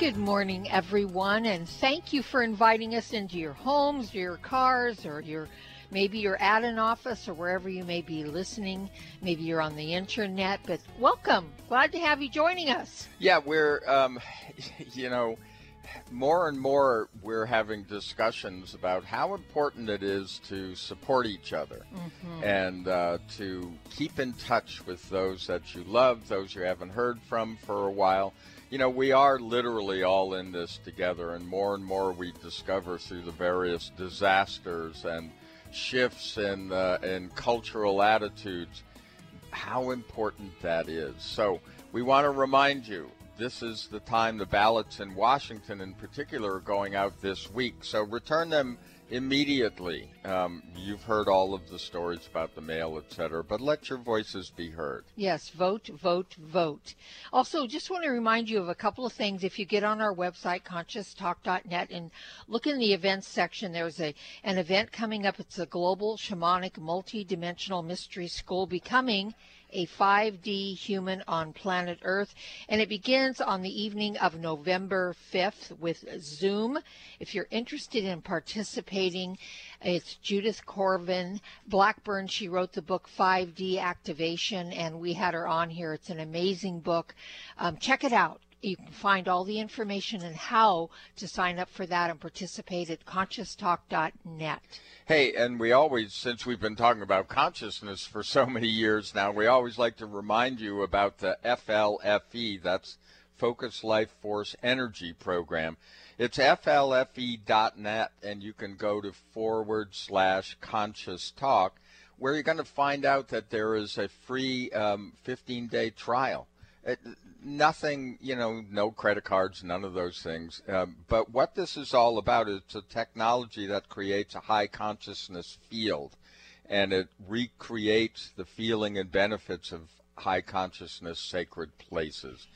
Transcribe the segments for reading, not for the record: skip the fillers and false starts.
Good morning, everyone, and thank you for inviting us into your homes, your cars, or maybe you're at an office or wherever you may be listening. Maybe you're on the internet, but welcome. Glad to have you joining us. Yeah, we're, more and more we're having discussions about how important it is to support each other and to keep in touch with those that you love, those you haven't heard from for a while. You know, we are literally all in this together, and more we discover through the various disasters and shifts in cultural attitudes how important that is. So we want to remind you, this is the time the ballots in Washington in particular are going out this week. So return them immediately. You've heard all of the stories about the mail, etc., but let your voices be heard. Yes, vote, vote, vote. Also, just want to remind you of a couple of things. If you get on our website, ConsciousTalk.net, and look in the events section, there's an event coming up. It's a global shamanic multidimensional mystery school becoming a 5D human on planet Earth, and it begins on the evening of November 5th with Zoom. If you're interested in participating, it's Judith Corvin Blackburn. She wrote the book 5D Activation, and we had her on here. It's an amazing book. Check it out. You can find all the information and how to sign up for that and participate at ConsciousTalk.net. Hey, and we always, since we've been talking about consciousness for so many years now, we always like to remind you about the FLFE, that's Focus Life Force Energy Program. It's FLFE.net, and you can go to /Conscious Talk, where you're going to find out that there is a free 15-day trial. Nothing, no credit cards, none of those things. But what this is all about is a technology that creates a high consciousness field, and it recreates the feeling and benefits of high consciousness sacred places.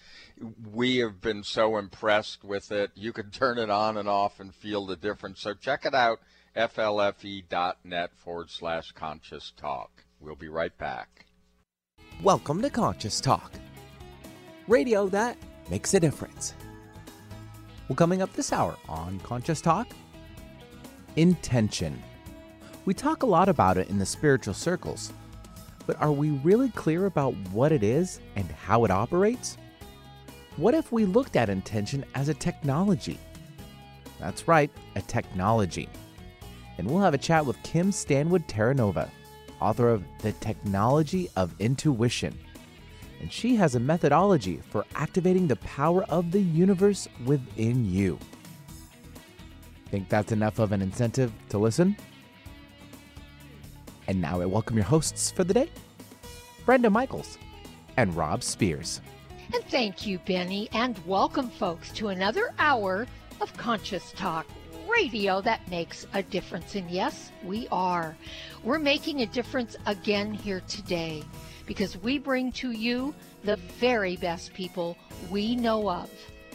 We have been so impressed with it. You can turn it on and off and feel the difference. So check it out, flfe.net /Conscious Talk. We'll be right back. Welcome to Conscious Talk, radio that makes a difference. Well, coming up this hour on Conscious Talk, intention. We talk a lot about it in the spiritual circles, but are we really clear about what it is and how it operates? What if we looked at intention as a technology? That's right, a technology. And we'll have a chat with Kim Stanwood Terranova, author of The Technology of Intuition. And she has a methodology for activating the power of the universe within you. Think that's enough of an incentive to listen? And now I welcome your hosts for the day, Brenda Michaels and Rob Spears. And thank you, Benny, and welcome, folks, to another hour of Conscious Talk, radio that makes a difference. And yes, we are. We're making a difference again here today, because we bring to you the very best people we know of,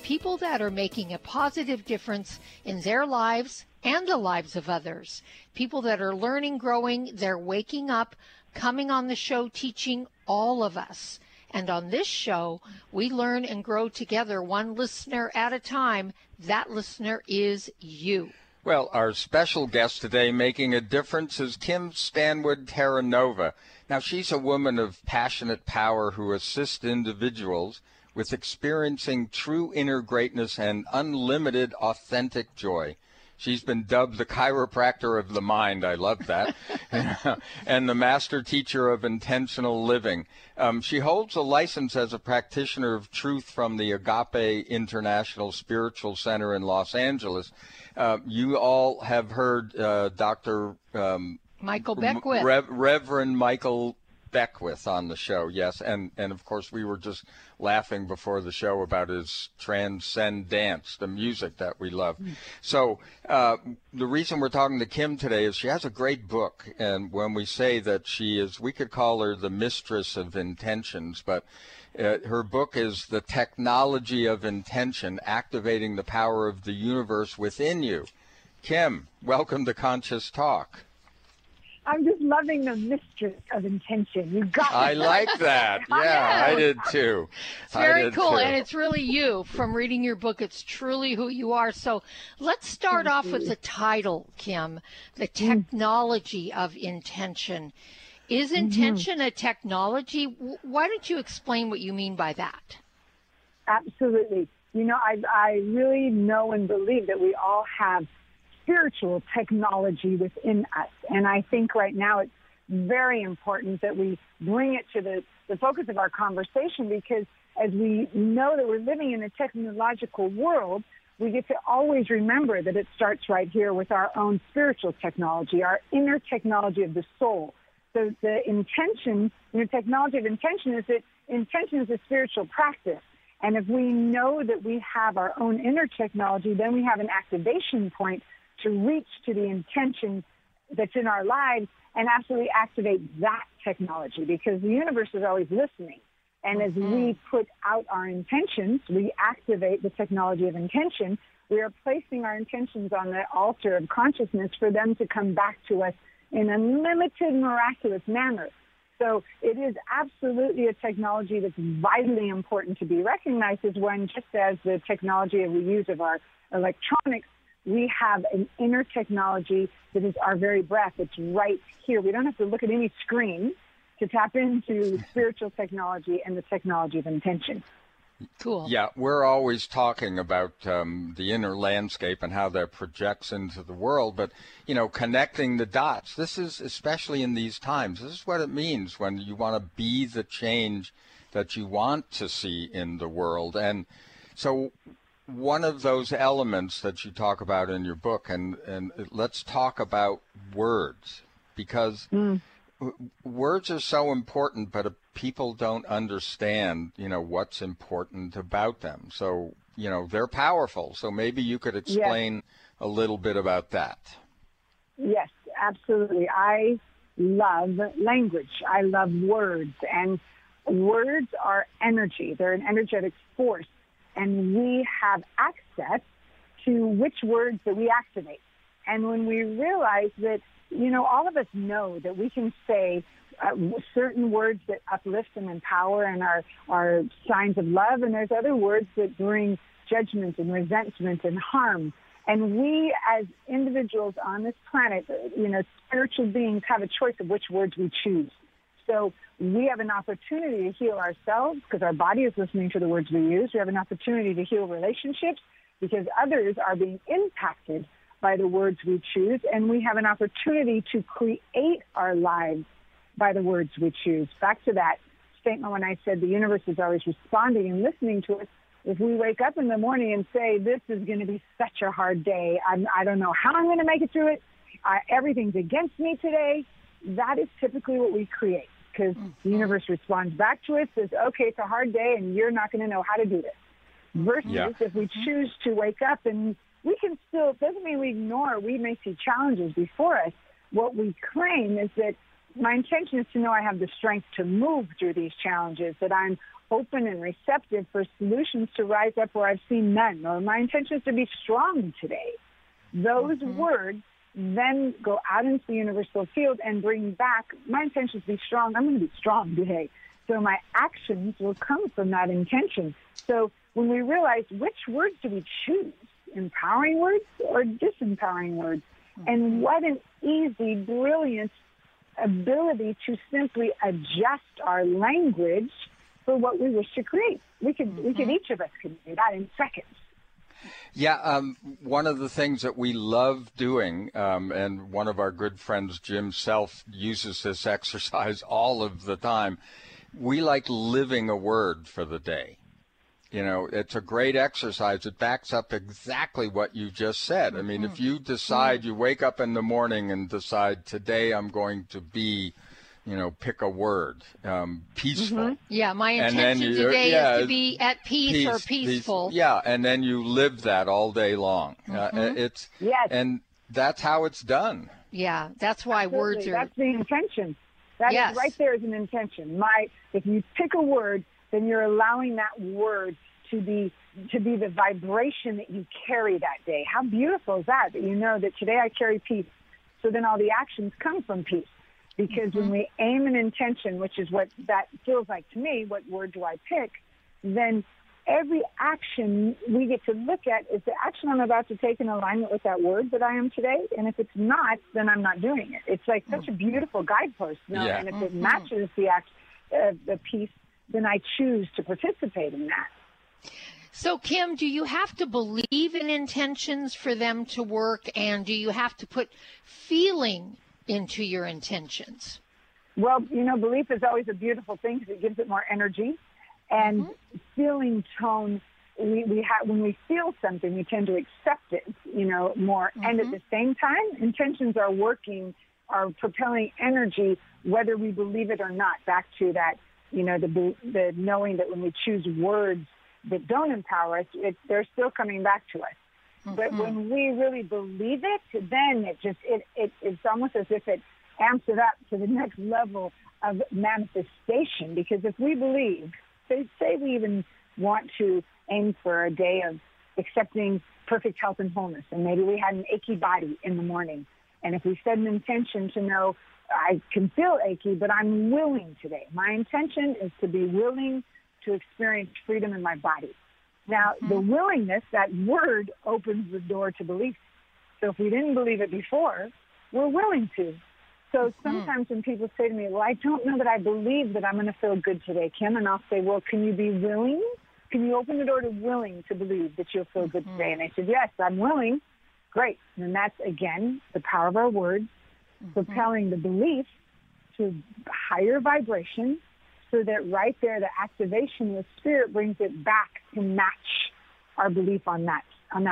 people that are making a positive difference in their lives and the lives of others, people that are learning, growing, they're waking up, coming on the show, teaching all of us. And on this show, we learn and grow together, one listener at a time. That listener is you. Well, our special guest today making a difference is Kim Stanwood Terranova. Now, she's a woman of passionate power who assists individuals with experiencing true inner greatness and unlimited authentic joy. She's been dubbed the chiropractor of the mind. I love that. And the master teacher of intentional living. She holds a license as a practitioner of truth from the Agape International Spiritual Center in Los Angeles. You all have heard Dr. Michael Beckwith. Reverend Michael Beckwith on the show, yes, and of course we were just laughing before the show about his transcendence, the music that we love. So the reason we're talking to Kim today is she has a great book, and when we say that she is, we could call her the mistress of intentions, but her book is The Technology of Intention, Activating the Power of the Universe Within You. Kim, welcome to Conscious Talk. I'm just loving the mistress of intention. You got it. I like that. Yeah, I did too. It's very cool, and it's really you. From reading your book, it's truly who you are. So let's start off with the title, Kim, The Technology of Intention. Is intention a technology? Why don't you explain what you mean by that? Absolutely. You know, I really know and believe that we all have spiritual technology within us. And I think right now it's very important that we bring it to the focus of our conversation, because as we know that we're living in a technological world, we get to always remember that it starts right here with our own spiritual technology, our inner technology of the soul. So the intention, the technology of intention is that intention is a spiritual practice. And if we know that we have our own inner technology, then we have an activation point to reach to the intention that's in our lives and absolutely activate that technology, because the universe is always listening. And as we put out our intentions, we activate the technology of intention. We are placing our intentions on the altar of consciousness for them to come back to us in a limited, miraculous manner. So it is absolutely a technology that's vitally important to be recognized as one, just as the technology we use of our electronics. We have an inner technology that is our very breath. It's right here. We don't have to look at any screen to tap into spiritual technology and the technology of intention. Cool. Yeah, we're always talking about the inner landscape and how that projects into the world, but, you know, connecting the dots, this is, especially in these times, this is what it means when you want to be the change that you want to see in the world. And so one of those elements that you talk about in your book, and let's talk about words, because words are so important, but people don't understand, you know, what's important about them. So, you know, they're powerful. So maybe you could explain a little bit about that. Yes, absolutely. I love language. I love words, and words are energy. They're an energetic force. And we have access to which words that we activate. And when we realize that, you know, all of us know that we can say certain words that uplift and empower and are signs of love, and there's other words that bring judgment and resentment and harm. And we as individuals on this planet, you know, spiritual beings, have a choice of which words we choose. So we have an opportunity to heal ourselves because our body is listening to the words we use. We have an opportunity to heal relationships because others are being impacted by the words we choose. And we have an opportunity to create our lives by the words we choose. Back to that statement when I said the universe is always responding and listening to us. If we wake up in the morning and say, this is going to be such a hard day, I don't know how I'm going to make it through it, everything's against me today, that is typically what we create, because the universe responds back to us, says, okay, it's a hard day, and you're not going to know how to do this. Versus if we choose to wake up, and we can still, it doesn't mean we ignore, we may see challenges before us. What we claim is that my intention is to know I have the strength to move through these challenges, that I'm open and receptive for solutions to rise up where I've seen none, or my intention is to be strong today. Those words then go out into the universal field and bring back, my intention is to be strong. I'm going to be strong today. So my actions will come from that intention. So when we realize which words do we choose, empowering words or disempowering words, and what an easy, brilliant ability to simply adjust our language for what we wish to create. We could, each of us could do that in seconds. Yeah, one of the things that we love doing, and one of our good friends, Jim Self, uses this exercise all of the time, we like living a word for the day. You know, it's a great exercise. It backs up exactly what you just said. I mean, if you decide, you wake up in the morning and decide, today I'm going to be you know, pick a word, peaceful. Mm-hmm. Yeah, my intention today is to be at peace or peaceful. Yeah, and then you live that all day long. Mm-hmm. And that's how it's done. Yeah, that's why words are. That's the intention. That is right there is an intention. If you pick a word, then you're allowing that word to be the vibration that you carry that day. How beautiful is that? That you know that today I carry peace. So then all the actions come from peace. Because when we aim an intention, which is what that feels like to me, what word do I pick, then every action we get to look at is the action I'm about to take in alignment with that word that I am today. And if it's not, then I'm not doing it. It's like such a beautiful guidepost. Yeah. And if it matches the act, the piece, then I choose to participate in that. So, Kim, do you have to believe in intentions for them to work? And do you have to put feeling into your intentions? Well, you know, belief is always a beautiful thing because it gives it more energy. And feeling tone, when we feel something, we tend to accept it, you know, more. Mm-hmm. And at the same time, intentions are working, are propelling energy, whether we believe it or not, back to that, you know, the knowing that when we choose words that don't empower us, they're still coming back to us. Mm-hmm. But when we really believe it, then it's almost as if it amps it up to the next level of manifestation. Because if we believe, say we even want to aim for a day of accepting perfect health and wholeness, and maybe we had an achy body in the morning, and if we set an intention to know I can feel achy, but I'm willing today. My intention is to be willing to experience freedom in my body. Now, the willingness, that word, opens the door to belief. So if we didn't believe it before, we're willing to. So sometimes when people say to me, well, I don't know that I believe that I'm going to feel good today, Kim, and I'll say, well, can you be willing? Can you open the door to willing to believe that you'll feel good today? And I said, yes, I'm willing. Great. And that's, again, the power of our words, propelling the belief to higher vibration. So that right there, the activation with spirit brings it back to match our belief on that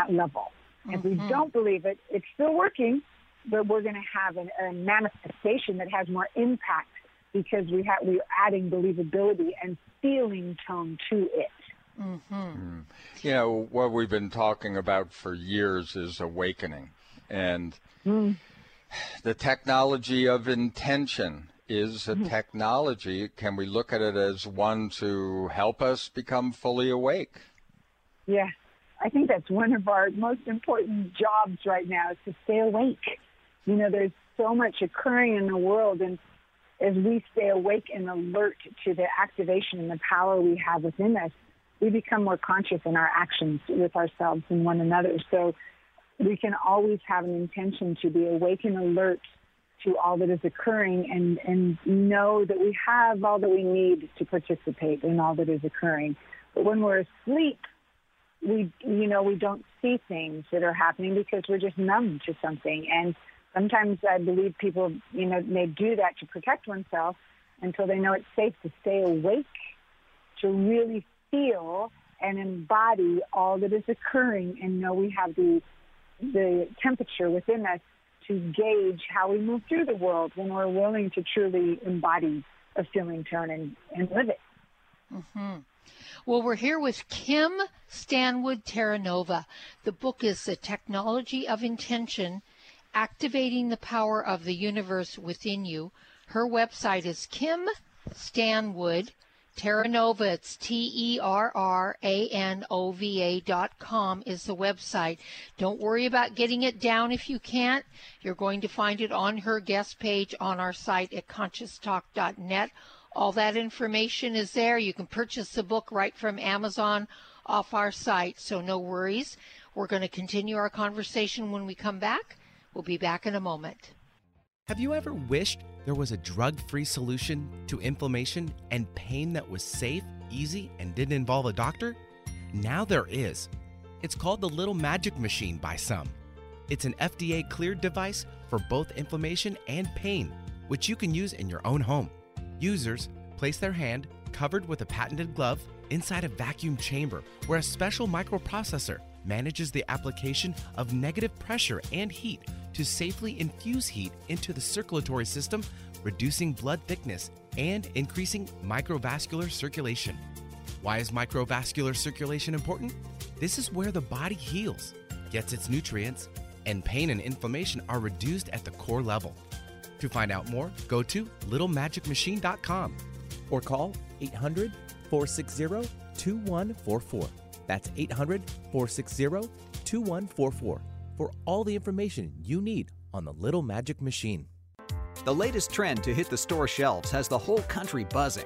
level. Mm-hmm. If we don't believe it, it's still working, but we're going to have a manifestation that has more impact because we're adding believability and feeling tone to it. Mm-hmm. Mm-hmm. You know, what we've been talking about for years is awakening. And the technology of intention is a technology. Can we look at it as one to help us become fully awake? Yeah, I think that's one of our most important jobs right now is to stay awake. You know, there's so much occurring in the world, and as we stay awake and alert to the activation and the power we have within us, we become more conscious in our actions with ourselves and one another. So we can always have an intention to be awake and alert to all that is occurring and know that we have all that we need to participate in all that is occurring. But when we're asleep, we don't see things that are happening because we're just numb to something. And sometimes I believe people, you know, may do that to protect oneself until they know it's safe to stay awake, to really feel and embody all that is occurring and know we have the temperature within us to gauge how we move through the world when we're willing to truly embody a feeling turn and live it. Mm-hmm. Well, we're here with Kim Stanwood Terranova. The book is The Technology of Intention, Activating the Power of the Universe Within You. Her website is Kim Stanwood Terranova. It's TerraNova.com is the website. Don't worry about getting it down if you can't. You're going to find it on her guest page on our site at ConsciousTalk.net. All that information is there. You can purchase the book right from Amazon off our site, so no worries. We're going to continue our conversation when we come back. We'll be back in a moment. Have you ever wished there was a drug-free solution to inflammation and pain that was safe, easy, and didn't involve a doctor? Now there is. It's called the Little Magic Machine by some. It's an FDA-cleared device for both inflammation and pain, which you can use in your own home. Users place their hand, covered with a patented glove, inside a vacuum chamber where a special microprocessor manages the application of negative pressure and heat to to safely infuse heat into the circulatory system, reducing blood thickness and increasing microvascular circulation. Why is microvascular circulation important? This is where the body heals, gets its nutrients, and pain and inflammation are reduced at the core level. To find out more, go to littlemagicmachine.com or call 800-460-2144. That's 800-460-2144 for all the information you need on the Little Magic Machine. The latest trend to hit the store shelves has the whole country buzzing.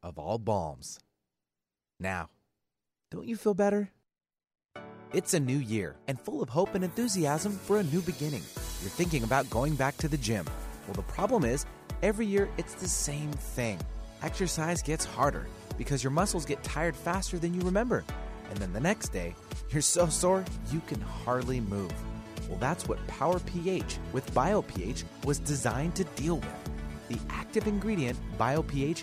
of all balms. Now, don't you feel better? It's a new year and full of hope and enthusiasm for a new beginning. You're thinking about going back to the gym. Well, the problem is, every year it's the same thing. Exercise gets harder because your muscles get tired faster than you remember. And then the next day, you're so sore you can hardly move. Well, that's what PowerPH with BioPH was designed to deal with. The active ingredient, BioPH,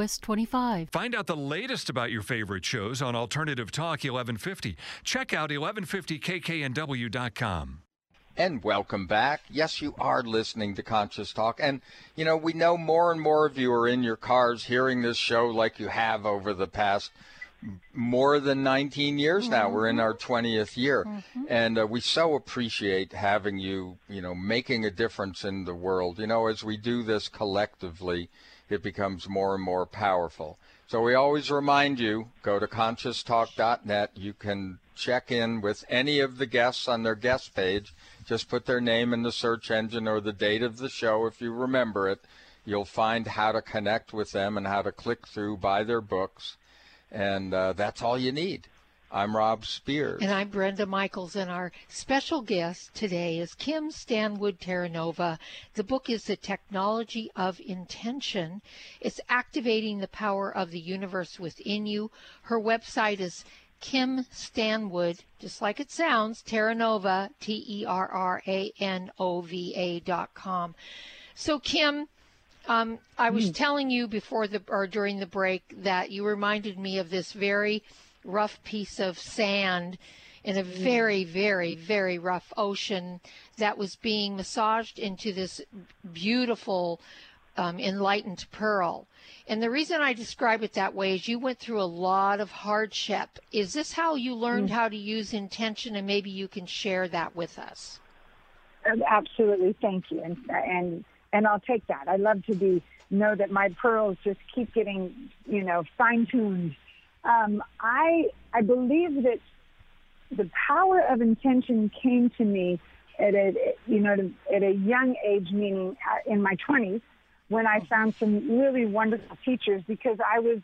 Twist 25. Find out the latest about your favorite shows on Alternative Talk 1150. Check out 1150kknw.com. And welcome back. Yes, you are listening to Conscious Talk. And, you know, we know more and more of you are in your cars hearing this show like you have over the past more than 19 years now. We're in our 20th year. And we so appreciate having you, you know, making a difference in the world. You know, as we do this collectively, it becomes more and more powerful. So we always remind you, go to ConsciousTalk.net. You can check in with any of the guests on their guest page. Just put their name in the search engine or the date of the show. If you remember it, you'll find how to connect with them and how to click through, buy their books. And that's all you need. I'm Rob Spears. And I'm Brenda Michaels, and our special guest today is Kim Stanwood Terranova. The book is The Technology of Intention. It's Activating the Power of the Universe Within You. Her website is Kim Stanwood, just like it sounds, Terranova, Terranova.com. So, Kim, I was telling you before during the break that you reminded me of this very rough piece of sand in a very, very, very rough ocean that was being massaged into this beautiful enlightened pearl. And the reason I describe it that way is you went through a lot of hardship. Is this how you learned how to use intention? And maybe you can share that with us. Absolutely. Thank you. And I'll take that. I love to know that my pearls just keep getting, fine-tuned. I believe that the power of intention came to me at a young age, meaning in my 20s, when I found some really wonderful teachers, because I was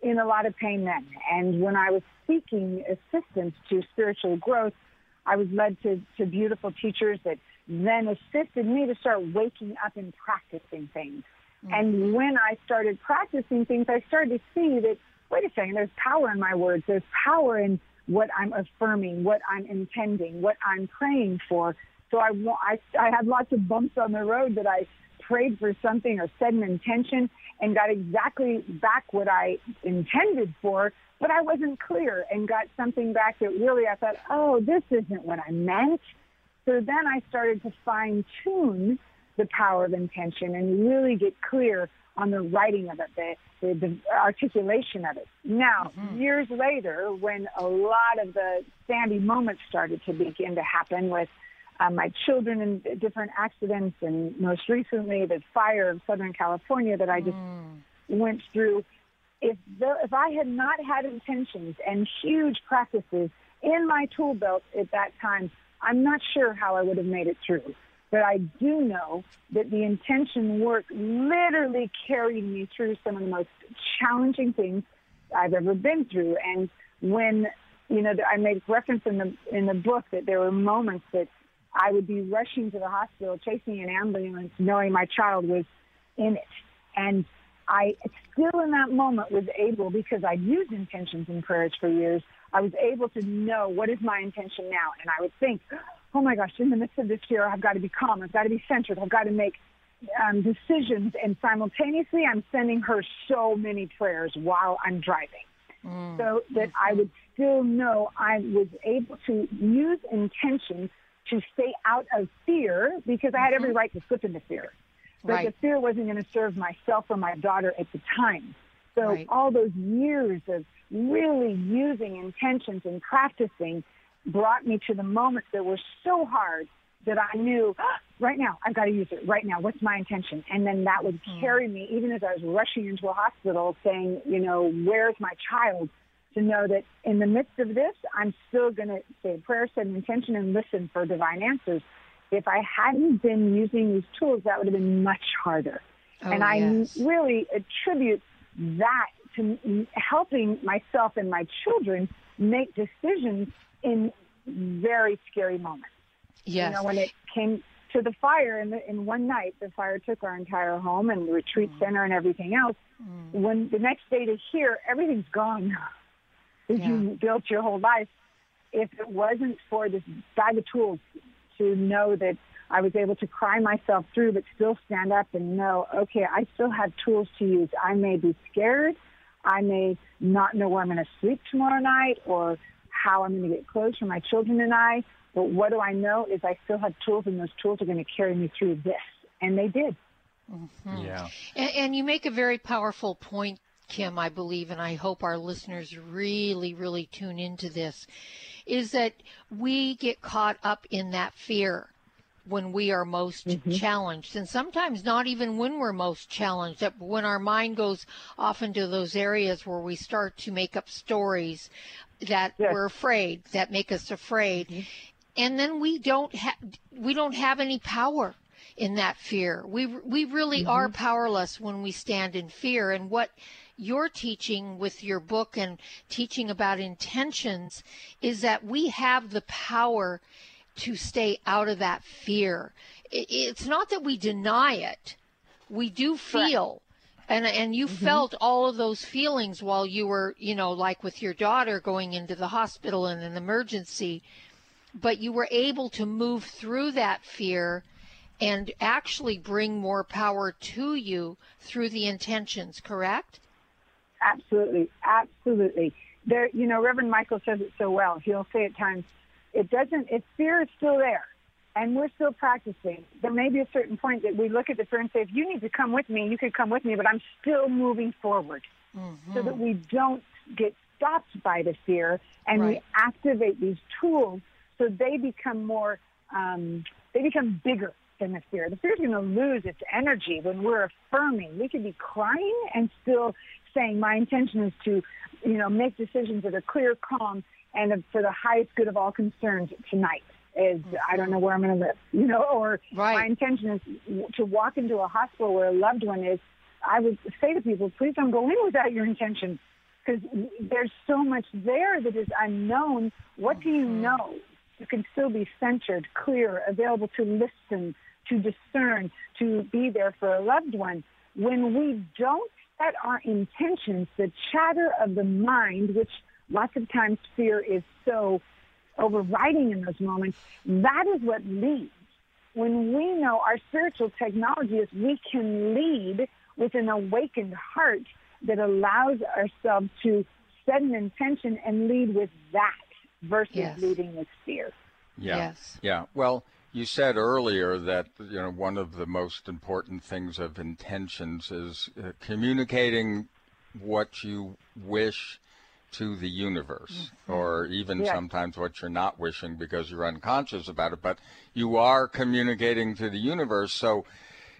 in a lot of pain then. And when I was seeking assistance to spiritual growth, I was led to beautiful teachers that then assisted me to start waking up and practicing things. Mm-hmm. And when I started practicing things, I started to see that, wait a second, there's power in my words. There's power in what I'm affirming, what I'm intending, what I'm praying for. So I had lots of bumps on the road that I prayed for something or set an intention and got exactly back what I intended for, but I wasn't clear and got something back that really I thought, oh, this isn't what I meant. So then I started to fine-tune the power of intention and really get clear on the writing of it, the articulation of it. Now, years later, when a lot of the sandy moments started to begin to happen with my children in different accidents, and most recently the fire of Southern California that I just went through, if I had not had intentions and huge practices in my tool belt at that time, I'm not sure how I would have made it through. But I do know that the intention work literally carried me through some of the most challenging things I've ever been through. And when, I made reference in the book that there were moments that I would be rushing to the hospital, chasing an ambulance, knowing my child was in it. And I still in that moment was able, because I used intentions and prayers for years, I was able to know what is my intention now. And I would think, oh my gosh, in the midst of this fear, I've got to be calm. I've got to be centered. I've got to make decisions. And simultaneously, I'm sending her so many prayers while I'm driving. So that I would still know I was able to use intention to stay out of fear, because I had every right to slip into fear. But the fear wasn't going to serve myself or my daughter at the time. So all those years of really using intentions and practicing brought me to the moments that were so hard that I knew, right now, I've got to use it. Right now, what's my intention? And then that would carry me, even as I was rushing into a hospital saying, where's my child? To know that in the midst of this, I'm still going to say a prayer, set an intention, and listen for divine answers. If I hadn't been using these tools, that would have been much harder. I really attribute that to helping myself and my children make decisions in very scary moments. Yes. When it came to the fire in one night, the fire took our entire home and the retreat center and everything else. When the next day to hear, everything's gone. You built your whole life. If it wasn't for this bag of tools to know that I was able to cry myself through but still stand up and know, okay, I still have tools to use. I may be scared. I may not know where I'm going to sleep tomorrow night or how I'm going to get clothes for my children and I. But what do I know is I still have tools, and those tools are going to carry me through this. And they did. Mm-hmm. Yeah. And you make a very powerful point, Kim, I believe, and I hope our listeners really, really tune into this, is that we get caught up in that fear when we are most challenged, and sometimes not even when we're most challenged, that when our mind goes off into those areas where we start to make up stories that we're afraid, that make us afraid, and then we don't have any power in that fear. We really are powerless when we stand in fear. And what you're teaching with your book and teaching about intentions is that we have the power to stay out of that fear. It's not that we deny it. We do feel. And you felt all of those feelings while you were, like with your daughter going into the hospital in an emergency. But you were able to move through that fear and actually bring more power to you through the intentions, correct? Absolutely. there, you know, Reverend Michael says it so well. He'll say at times, fear is still there, and we're still practicing. There may be a certain point that we look at the fear and say, if you need to come with me, you could come with me, but I'm still moving forward, so that we don't get stopped by the fear, and we activate these tools so they become more, they become bigger than the fear. The fear is going to lose its energy when we're affirming. We could be crying and still saying, my intention is to, you know, make decisions that are clear, calm, and for the highest good of all concerns tonight is, I don't know where I'm going to live, you know, or my intention is to walk into a hospital where a loved one is. I would say to people, please don't go in without your intention, because there's so much there that is unknown. What do you know? You can still be centered, clear, available to listen, to discern, to be there for a loved one. When we don't set our intentions, the chatter of the mind, which lots of times fear is so overriding in those moments, that is what leads. When we know our spiritual technology is, we can lead with an awakened heart that allows ourselves to set an intention and lead with that versus leading with fear. Well, you said earlier that, you know, one of the most important things of intentions is communicating what you wish to the universe, or even sometimes what you're not wishing because you're unconscious about it, but you are communicating to the universe. So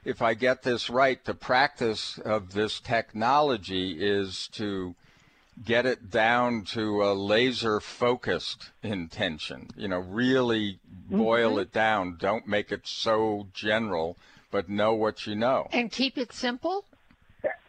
if I get this right, the practice of this technology is to get it down to a laser-focused intention, you know, really boil it down. Don't make it so general, but know what you know. And keep it simple?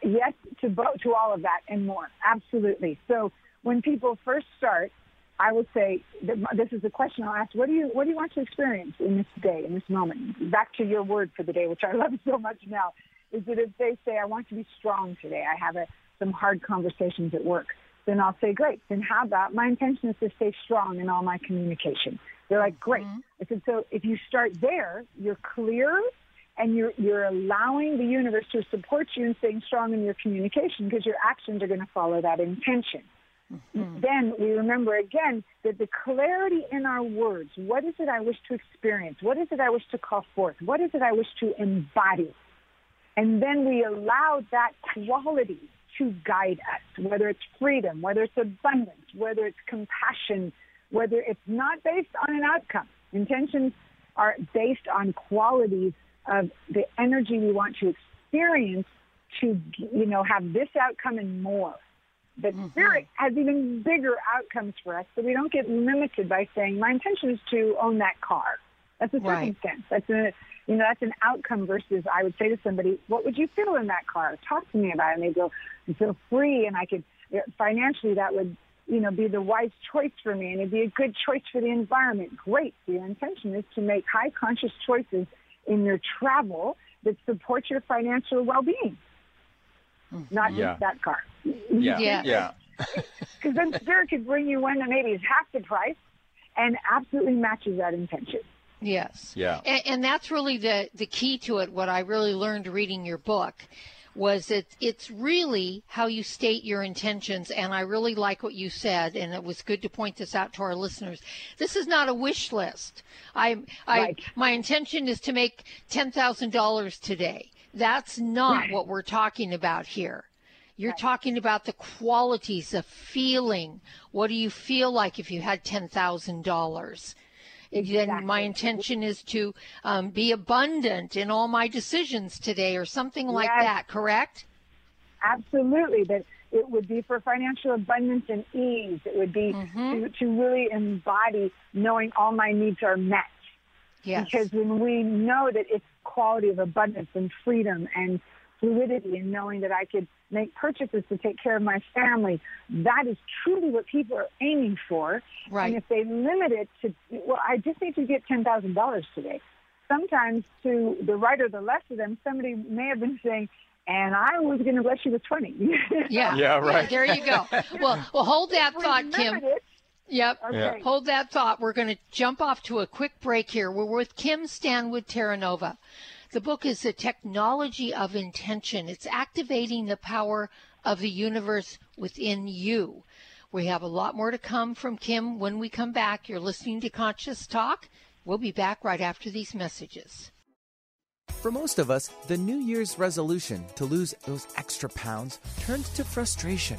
Yes, to all of that and more, absolutely. So when people first start, I would say, this is the question I'll ask, what do you want to experience in this day, in this moment? Back to your word for the day, which I love so much now, is that if they say, I want to be strong today, I have some hard conversations at work, then I'll say, great, then how about my intention is to stay strong in all my communication? They're like, great. I said, so if you start there, you're clear, and you're allowing the universe to support you in staying strong in your communication, because your actions are going to follow that intention. Then we remember again that the clarity in our words, what is it I wish to experience? What is it I wish to call forth? What is it I wish to embody? And then we allow that quality to guide us, whether it's freedom, whether it's abundance, whether it's compassion, whether it's not based on an outcome. Intentions are based on qualities of the energy we want to experience to, you know, have this outcome and more. But spirit has even bigger outcomes for us, so we don't get limited by saying, my intention is to own that car. That's a circumstance. That's a, you know, that's an outcome versus I would say to somebody, what would you feel in that car? Talk to me about it. And they go, I feel free, and I could, financially that would, you know, be the wise choice for me, and it'd be a good choice for the environment. Great. So your intention is to make high conscious choices in your travel that support your financial well-being, not just that car. Because then spirit could bring you one that maybe is half the price and absolutely matches that intention. Yes. Yeah. And that's really the key to it. What I really learned reading your book was that it's really how you state your intentions. And I really like what you said, and it was good to point this out to our listeners. This is not a wish list. My intention is to make $10,000 today. That's not what we're talking about here. You're talking about the qualities of feeling. What do you feel like if you had $10,000? Then my intention is to be abundant in all my decisions today, or something like that, correct? Absolutely. That it would be for financial abundance and ease. It would be to really embody knowing all my needs are met. Yes. Because when we know that it's quality of abundance and freedom and fluidity and knowing that I could make purchases to take care of my family, that is truly what people are aiming for. Right. And if they limit it to, well, I just need to get $10,000 today. Sometimes to the right or the left of them, somebody may have been saying, and I was going to bless you with 20. Yeah, right. There you go. Well, hold that thought, Kim. Yep. Okay. Hold that thought. We're going to jump off to a quick break here. We're with Kim Stanwood Terranova. The book is The Technology of Intention. It's activating the power of the universe within you. We have a lot more to come from Kim when we come back. You're listening to Conscious Talk. We'll be back right after these messages. For most of us, the New Year's resolution to lose those extra pounds turns to frustration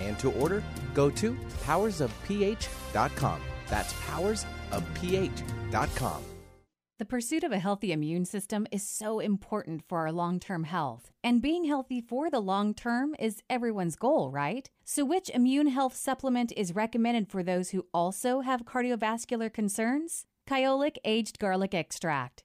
and to order, go to powersofph.com. That's powersofph.com. The pursuit of a healthy immune system is so important for our long-term health. And being healthy for the long term is everyone's goal, right? So which immune health supplement is recommended for those who also have cardiovascular concerns? Kyolic Aged Garlic Extract.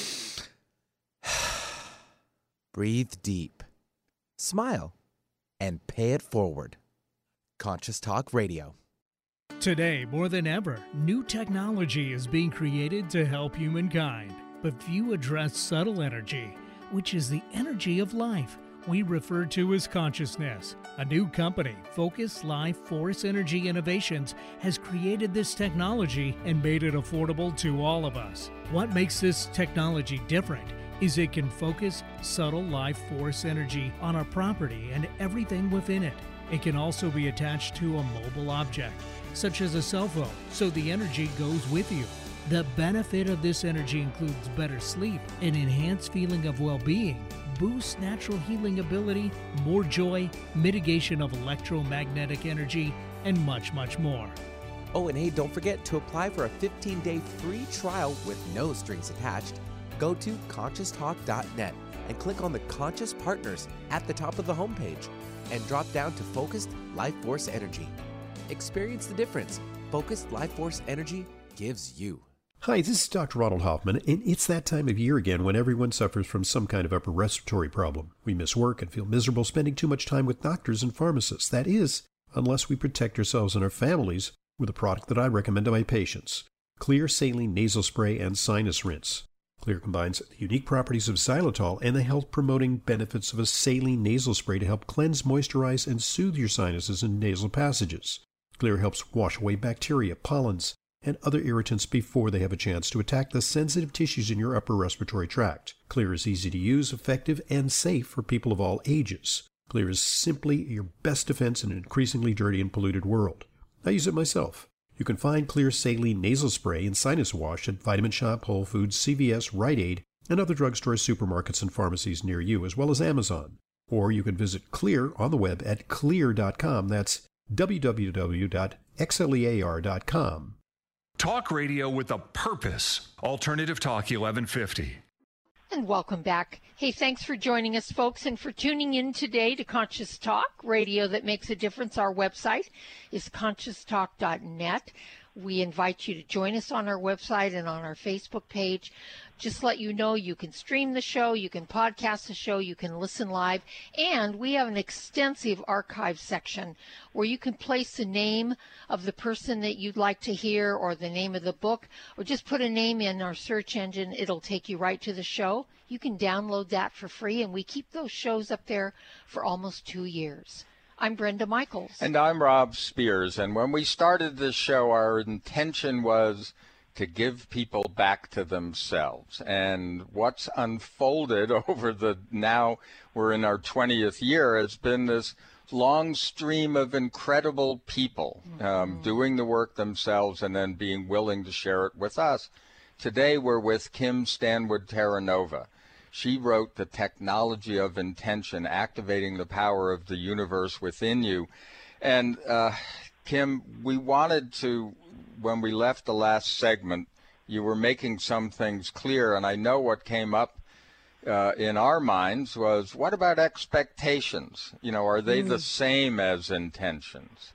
Breathe deep, smile, and pay it forward. Conscious Talk Radio. Today, more than ever, new technology is being created to help humankind. But few address subtle energy, which is the energy of life we refer to as consciousness. A new company, Focus Life Force Energy Innovations, has created this technology and made it affordable to all of us. What makes this technology different is it can focus subtle life force energy on a property and everything within it. It can also be attached to a mobile object, such as a cell phone, so the energy goes with you. The benefit of this energy includes better sleep, an enhanced feeling of well-being, boosts natural healing ability, more joy, mitigation of electromagnetic energy, and much, much more. Oh, and hey, don't forget to apply for a 15-day free trial with no strings attached. Go to ConsciousTalk.net and click on the Conscious Partners at the top of the homepage and drop down to Focused Life Force Energy. Experience the difference Focused Life Force Energy gives you. Hi, this is Dr. Ronald Hoffman, and it's that time of year again when everyone suffers from some kind of upper respiratory problem. We miss work and feel miserable spending too much time with doctors and pharmacists. That is, unless we protect ourselves and our families with a product that I recommend to my patients, Xlear Saline Nasal Spray and Sinus Rinse. Xlear combines the unique properties of xylitol and the health-promoting benefits of a saline nasal spray to help cleanse, moisturize, and soothe your sinuses and nasal passages. Xlear helps wash away bacteria, pollens, and other irritants before they have a chance to attack the sensitive tissues in your upper respiratory tract. Xlear is easy to use, effective, and safe for people of all ages. Xlear is simply your best defense in an increasingly dirty and polluted world. I use it myself. You can find Xlear Saline Nasal Spray and Sinus Wash at Vitamin Shoppe, Whole Foods, CVS, Rite Aid, and other drugstore supermarkets and pharmacies near you, as well as Amazon. Or you can visit Xlear on the web at xlear.com. That's www.xlear.com. Talk radio with a purpose. Alternative Talk 1150. And welcome back. Hey, thanks for joining us, folks, and for tuning in today to Conscious Talk, radio that makes a difference. Our website is ConsciousTalk.net. We invite you to join us on our website and on our Facebook page. Just let you know, you can stream the show, you can podcast the show, you can listen live, and we have an extensive archive section where you can place the name of the person that you'd like to hear or the name of the book, or just put a name in our search engine. It'll take you right to the show. You can download that for free, and we keep those shows up there for almost 2 years. I'm Brenda Michaels. And I'm Rob Spears. And when we started this show, our intention was to give people back to themselves. And what's unfolded over the, now we're in our 20th year, has been this long stream of incredible people doing the work themselves and then being willing to share it with us. Today we're with Kim Stanwood Terranova. She wrote The Technology of Intention, Activating the Power of the Universe Within You. And Kim, we wanted to, when we left the last segment, you were making some things clear, and I know what came up in our minds was, what about expectations? You know, are they the same as intentions?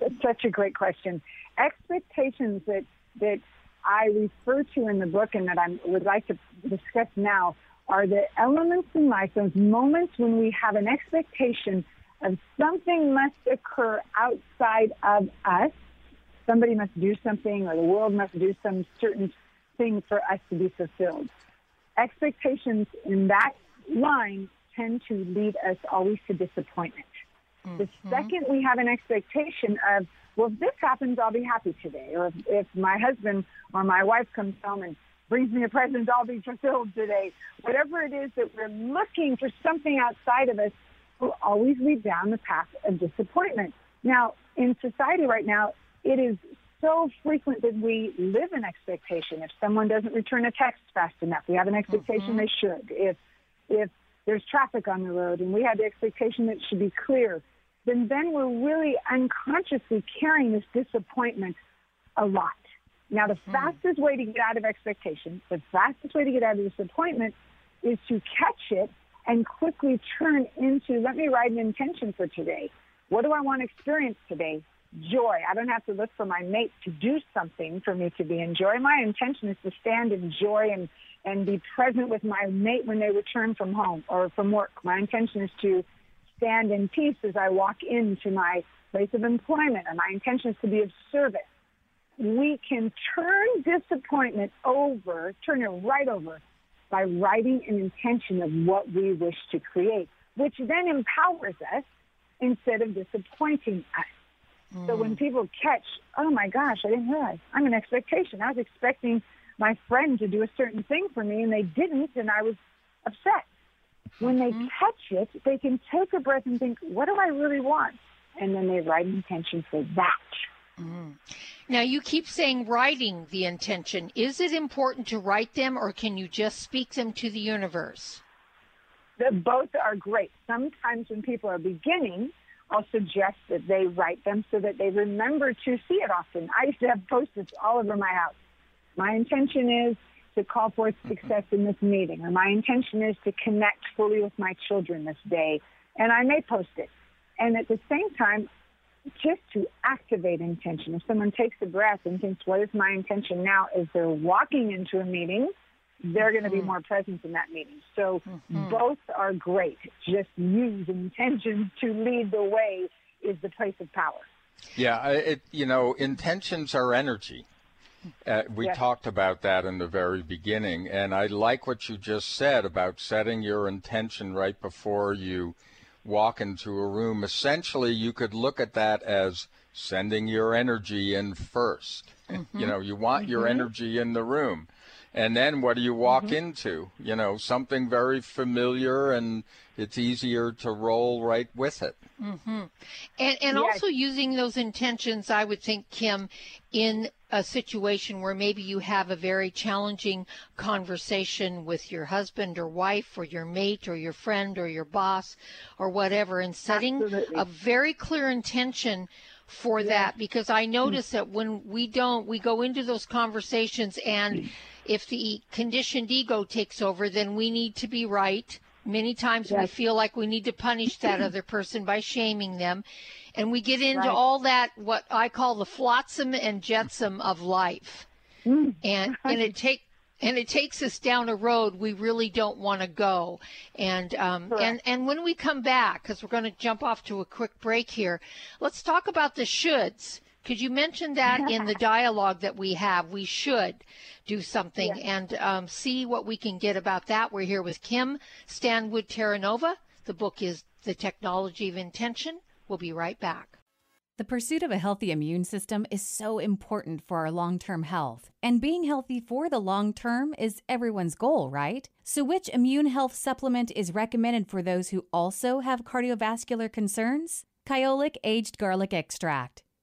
That's such a great question. Expectations that I refer to in the book and that I would like to discuss now are the elements in life, those moments when we have an expectation of something must occur outside of us. Somebody must do something, or the world must do some certain thing for us to be fulfilled. Expectations in that line tend to lead us always to disappointment. Mm-hmm. The second we have an expectation of, well, if this happens, I'll be happy today. Or if my husband or my wife comes home and brings me a present, I'll be fulfilled today. Whatever it is that we're looking for something outside of us will always lead down the path of disappointment. Now, in society right now, it is so frequent that we live in expectation. If someone doesn't return a text fast enough, we have an expectation they should. If there's traffic on the road and we have the expectation that it should be clear, then we're really unconsciously carrying this disappointment a lot. Now, the fastest way to get out of expectation, the fastest way to get out of disappointment is to catch it and quickly turn into, let me write an intention for today. What do I want to experience today? Joy. I don't have to look for my mate to do something for me to be in joy. My intention is to stand in joy and be present with my mate when they return from home or from work. My intention is to stand in peace as I walk into my place of employment, and my intention is to be of service. We can turn disappointment over, turn it right over, by writing an intention of what we wish to create, which then empowers us instead of disappointing us. So when people catch, oh my gosh, I didn't realize I'm an expectation. I was expecting my friend to do a certain thing for me and they didn't, and I was upset. When they catch it, they can take a breath and think, what do I really want? And then they write an intention for that. Now, you keep saying writing the intention. Is it important to write them, or can you just speak them to the universe? Both are great. Sometimes when people are beginning, I'll suggest that they write them so that they remember to see it often. I used to have Post-its all over my house. My intention is to call forth success in this meeting, or my intention is to connect fully with my children this day, and I may post it. And at the same time, just to activate intention. If someone takes a breath and thinks, what is my intention now? As they're walking into a meeting, they're going to be more present in that meeting. So both are great. Just use intentions to lead the way is the place of power. Yeah, you know, intentions are energy. We talked about that in the very beginning, and I like what you just said about setting your intention right before you walk into a room. Essentially, you could look at that as sending your energy in first. You know, you want your energy in the room. And then what do you walk into? You know, something very familiar, and it's easier to roll right with it. And also using those intentions, I would think, Kim, in a situation where maybe you have a very challenging conversation with your husband or wife or your mate or your friend or your boss or whatever, and setting a very clear intention for that, because I notice that when we go into those conversations, and if the conditioned ego takes over, then we need to be right, Many times we feel like we need to punish that other person by shaming them. And we get into all that, what I call the flotsam and jetsam of life. And it takes us down a road we really don't want to go. And when we come back, because we're going to jump off to a quick break here, let's talk about the shoulds. Because you mentioned that in the dialogue that we have, we should do something and see what we can get about that. We're here with Kim Stanwood Terranova. The book is The Technology of Intention. We'll be right back. The pursuit of a healthy immune system is so important for our long-term health. And being healthy for the long term is everyone's goal, right? So which immune health supplement is recommended for those who also have cardiovascular concerns? Kyolic Aged Garlic Extract.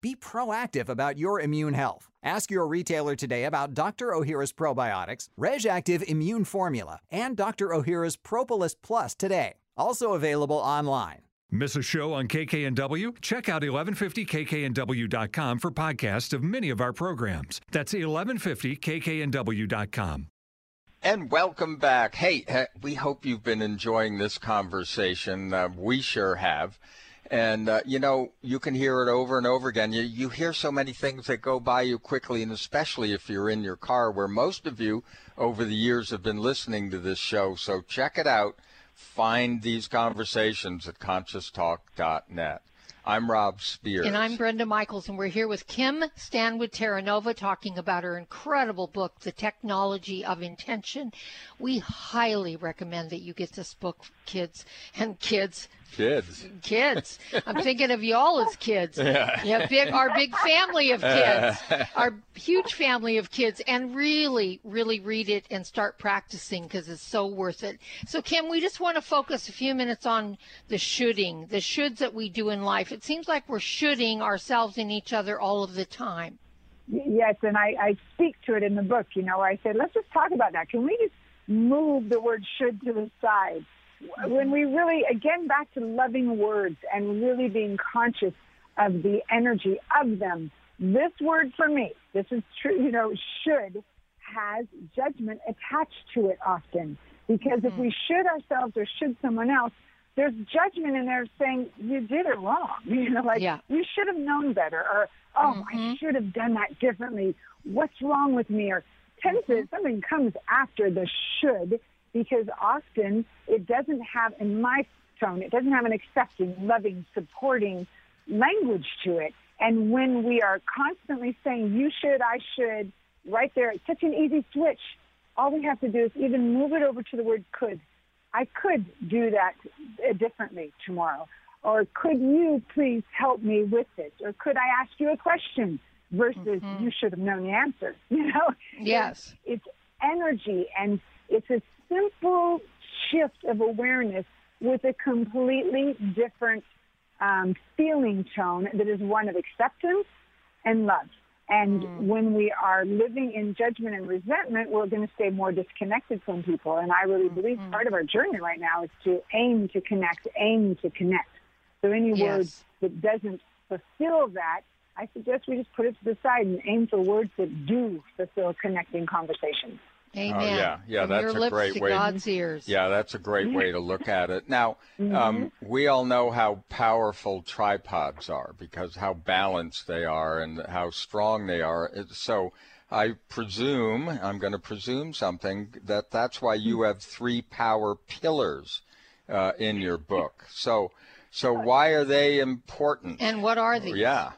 Be proactive about your immune health. Ask your retailer today about Dr. O'Hara's Probiotics, Reg Active Immune Formula, and Dr. O'Hara's Propolis Plus today. Also available online. Miss a show on KKNW? Check out 1150kknw.com for podcasts of many of our programs. That's 1150kknw.com. And welcome back. Hey, we hope you've been enjoying this conversation. We sure have. And, you know, you can hear it over and over again. You hear so many things that go by you quickly, and especially if you're in your car, where most of you over the years have been listening to this show. So check it out. Find these conversations at ConsciousTalk.net. I'm Rob Spears. And I'm Brenda Michaels, and we're here with Kim Stanwood Terranova talking about her incredible book, The Technology of Intention. We highly recommend that you get this book, kids and kids. Kids. I'm thinking of y'all as kids. Yeah, our big family of kids, our huge family of kids, and really, really read it and start practicing because it's so worth it. So, Kim, we just want to focus a few minutes on the shoulds that we do in life. It seems like we're shoulding ourselves and each other all of the time. Yes, and I speak to it in the book. You know, I said, let's just talk about that. Can we just move the word should to the side? When we really, again, back to loving words and really being conscious of the energy of them. This word for me, this is true, you know, should has judgment attached to it often. Because if we should ourselves or should someone else, there's judgment in there saying, you did it wrong. You know, like, you should have known better. Or, I should have done that differently. What's wrong with me? Or something comes after the should. Because often it doesn't have, in my tone, it doesn't have an accepting, loving, supporting language to it. And when we are constantly saying, you should, I should, right there, it's such an easy switch. All we have to do is even move it over to the word could. I could do that differently tomorrow. Or could you please help me with this? Or could I ask you a question versus you should have known the answer? You know? Yes. It's energy, and it's a simple shift of awareness with a completely different feeling tone that is one of acceptance and love. And when we are living in judgment and resentment, we're going to stay more disconnected from people. And I really believe part of our journey right now is to aim to connect, So any words that doesn't fulfill that, I suggest we just put it to the side and aim for words that do fulfill connecting conversations. Amen. Oh, yeah, yeah, that's a great way. God's ears. Yeah, that's a great way to look at it. Now, we all know how powerful tripods are because how balanced they are and how strong they are. So I presume, I'm going to presume something, that that's why you have three power pillars in your book. So why are they important? And what are these? Yeah.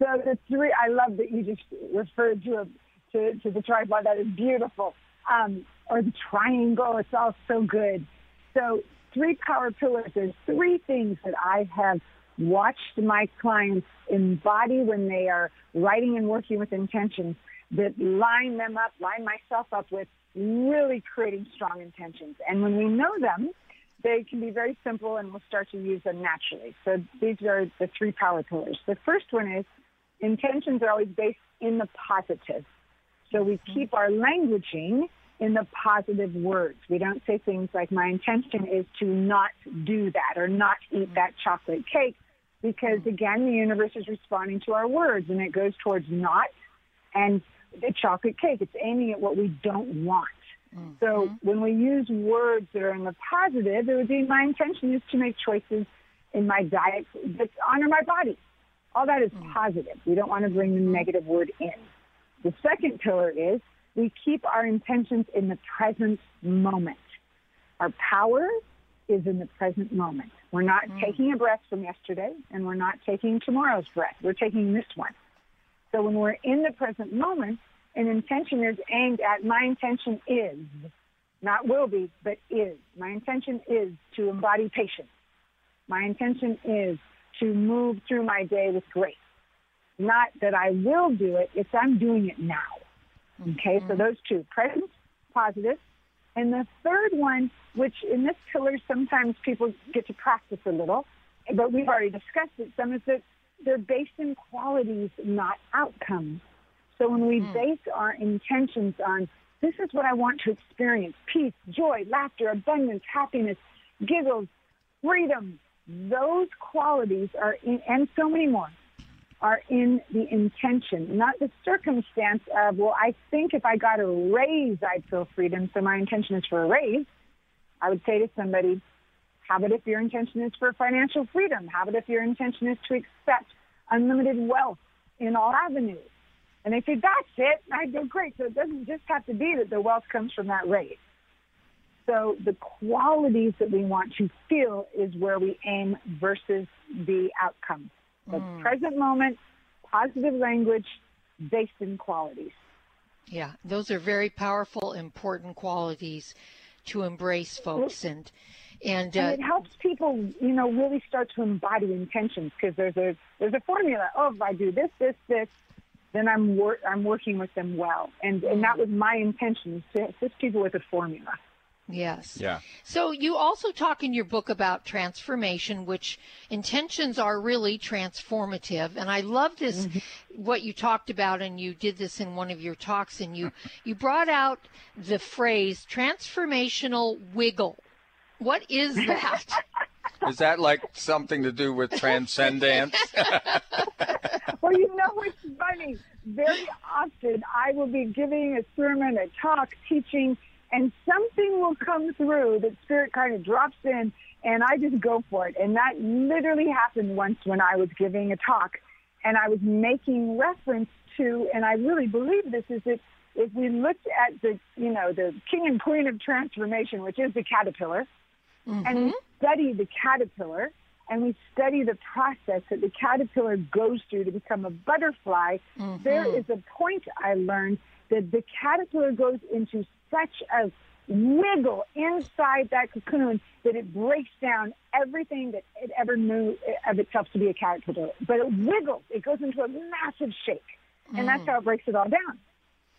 So the three, I love that you just referred to a to the tripod. That is beautiful. Or the triangle. It's all so good. So three power pillars. There's three things that I have watched my clients embody when they are writing and working with intentions that line them up, line myself up with really creating strong intentions. And when we know them, they can be very simple and we'll start to use them naturally. So these are the three power pillars. The first one is intentions are always based in the positive. So we keep our languaging in the positive words. We don't say things like, my intention is to not do that or not eat that chocolate cake, because, again, the universe is responding to our words, and it goes towards not and the chocolate cake. It's aiming at what we don't want. So when we use words that are in the positive, it would be, my intention is to make choices in my diet that honor my body. All that is positive. We don't want to bring the negative word in. The second pillar is we keep our intentions in the present moment. Our power is in the present moment. We're not taking a breath from yesterday, and we're not taking tomorrow's breath. We're taking this one. So when we're in the present moment, an intention is aimed at, my intention is, not will be, but is. My intention is to embody patience. My intention is to move through my day with grace. Not that I will do it, it's I'm doing it now. Okay, so those two, present, positive. And the third one, which in this pillar sometimes people get to practice a little, but we've already discussed it some, is that they're based in qualities, not outcomes. So when we base our intentions on, this is what I want to experience, peace, joy, laughter, abundance, happiness, giggles, freedom, those qualities are in, and so many more, are in the intention, not the circumstance of, well, I think if I got a raise, I'd feel freedom, so my intention is for a raise. I would say to somebody, how about if your intention is for financial freedom? How about if your intention is to accept unlimited wealth in all avenues? And they say, that's it. I do great. So it doesn't just have to be that the wealth comes from that raise. So the qualities that we want to feel is where we aim versus the outcome. The present moment, positive language, based in qualities. Yeah, those are very powerful, important qualities to embrace, folks. And it helps people, you know, really start to embody intentions, because there's a formula. Oh, if I do this, this, this, then I'm working with them well. And that was my intention, to assist people with a formula. Yes. Yeah. So you also talk in your book about transformation, which intentions are really transformative. And I love this, what you talked about, and you did this in one of your talks, and you brought out the phrase transformational wiggle. What is that? Is that like something to do with transcendence? Well, you know what's funny? Very often I will be giving a sermon, a talk, teaching, and something will come through that spirit kind of drops in, and I just go for it. And that literally happened once when I was giving a talk, and I was making reference to, and I really believe this, is that if we looked at the, you know, the king and queen of transformation, which is the caterpillar, and we study the caterpillar, and we study the process that the caterpillar goes through to become a butterfly, there is a point I learned that the caterpillar goes into such a wiggle inside that cocoon that it breaks down everything that it ever knew of itself to be a caterpillar. But it wiggles. It goes into a massive shake. And that's how it breaks it all down.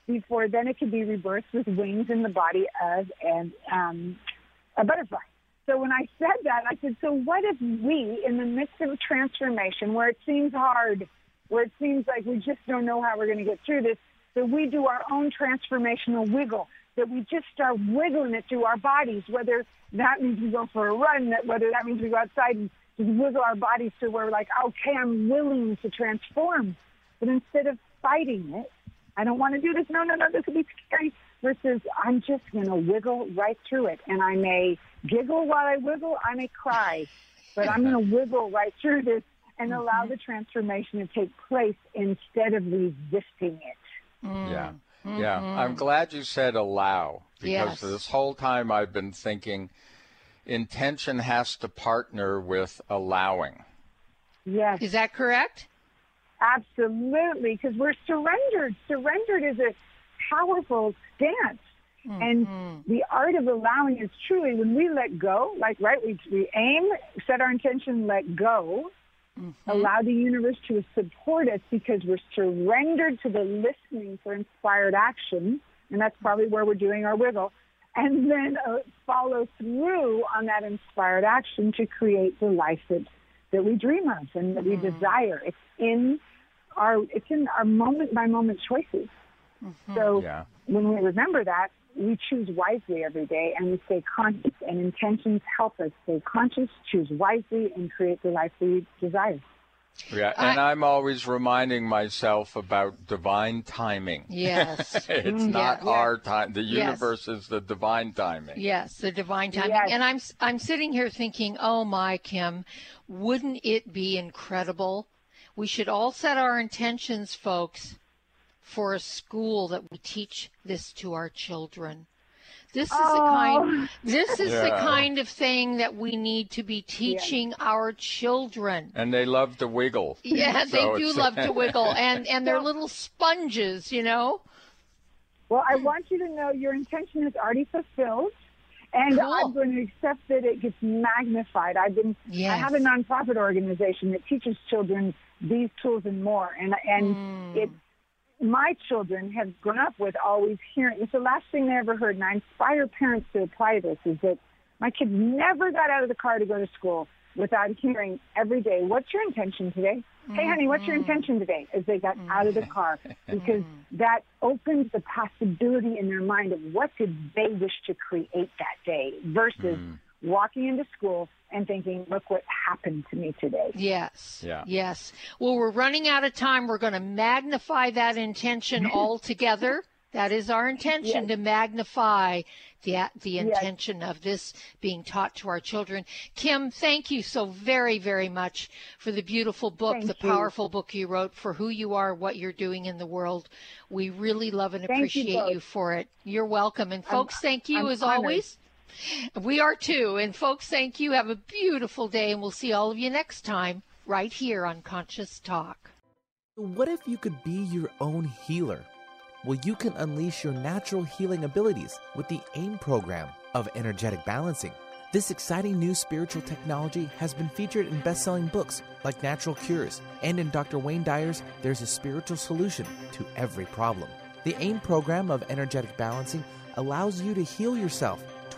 Before then, it could be rebirthed with wings in the body of a butterfly. So when I said that, I said, so what if we, in the midst of transformation, where it seems hard, where it seems like we just don't know how we're going to get through this, that we do our own transformational wiggle, that we just start wiggling it through our bodies, whether that means we go for a run, whether that means we go outside and just wiggle our bodies to where we're like, okay, I'm willing to transform. But instead of fighting it, I don't want to do this, no, this would be scary, versus I'm just going to wiggle right through it. And I may giggle while I wiggle, I may cry, but I'm going to wiggle right through this and allow the transformation to take place instead of resisting it. Yeah. Mm-hmm. Yeah, I'm glad you said allow, because this whole time I've been thinking intention has to partner with allowing. Yes. Is that correct? Absolutely, because we're surrendered. Surrendered is a powerful stance. Mm-hmm. And the art of allowing is truly when we let go, like, right, we aim, set our intention, let go, allow the universe to support us because we're surrendered to the listening for inspired action. And that's probably where we're doing our wiggle. And then follow through on that inspired action to create the life that we dream of and that we desire. It's in our moment-by-moment choices. So when we remember that, we choose wisely every day, and we stay conscious, and intentions help us stay conscious, choose wisely, and create the life we desire. Yeah, and I'm always reminding myself about divine timing. Yes. It's not our time. The universe is the divine timing. Yes, the divine timing. Yes. And I'm sitting here thinking, oh, my, Kim, wouldn't it be incredible? We should all set our intentions, folks, for a school that we teach this to our children. This is the kind of thing that we need to be teaching our children. And they love to wiggle. Yeah, so they do love to wiggle. And they're little sponges, you know. Well, I want you to know your intention is already fulfilled. And cool. I'm going to accept that it gets magnified. I have a nonprofit organization that teaches children these tools and more. And it's my children have grown up with always hearing. It's the last thing they ever heard, and I inspire parents to apply this, is that my kids never got out of the car to go to school without hearing every day, what's your intention today? Hey, honey, what's your intention today? As they got out of the car, because that opens the possibility in their mind of what did they wish to create that day versus walking into school and thinking, look what happened to me today. Yes. Yeah. Yes. Well, we're running out of time. We're going to magnify that intention all together. That is our intention, to magnify the intention of this being taught to our children. Kim, thank you so very, very much for the beautiful book, powerful book you wrote, for who you are, what you're doing in the world. We really love and appreciate you for it. You're welcome. And folks, thank you as always. We are too. And folks, thank you. Have a beautiful day, and we'll see all of you next time right here on Conscious Talk. What if you could be your own healer? Well, you can unleash your natural healing abilities with the AIM program of energetic balancing. This exciting new spiritual technology has been featured in best-selling books like Natural Cures, and in Dr. Wayne Dyer's There's a Spiritual Solution to Every Problem. The AIM program of energetic balancing allows you to heal yourself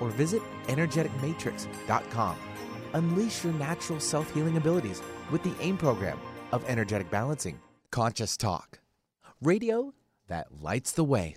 or visit energeticmatrix.com. Unleash your natural self-healing abilities with the AIM program of energetic balancing. Conscious Talk, radio that lights the way.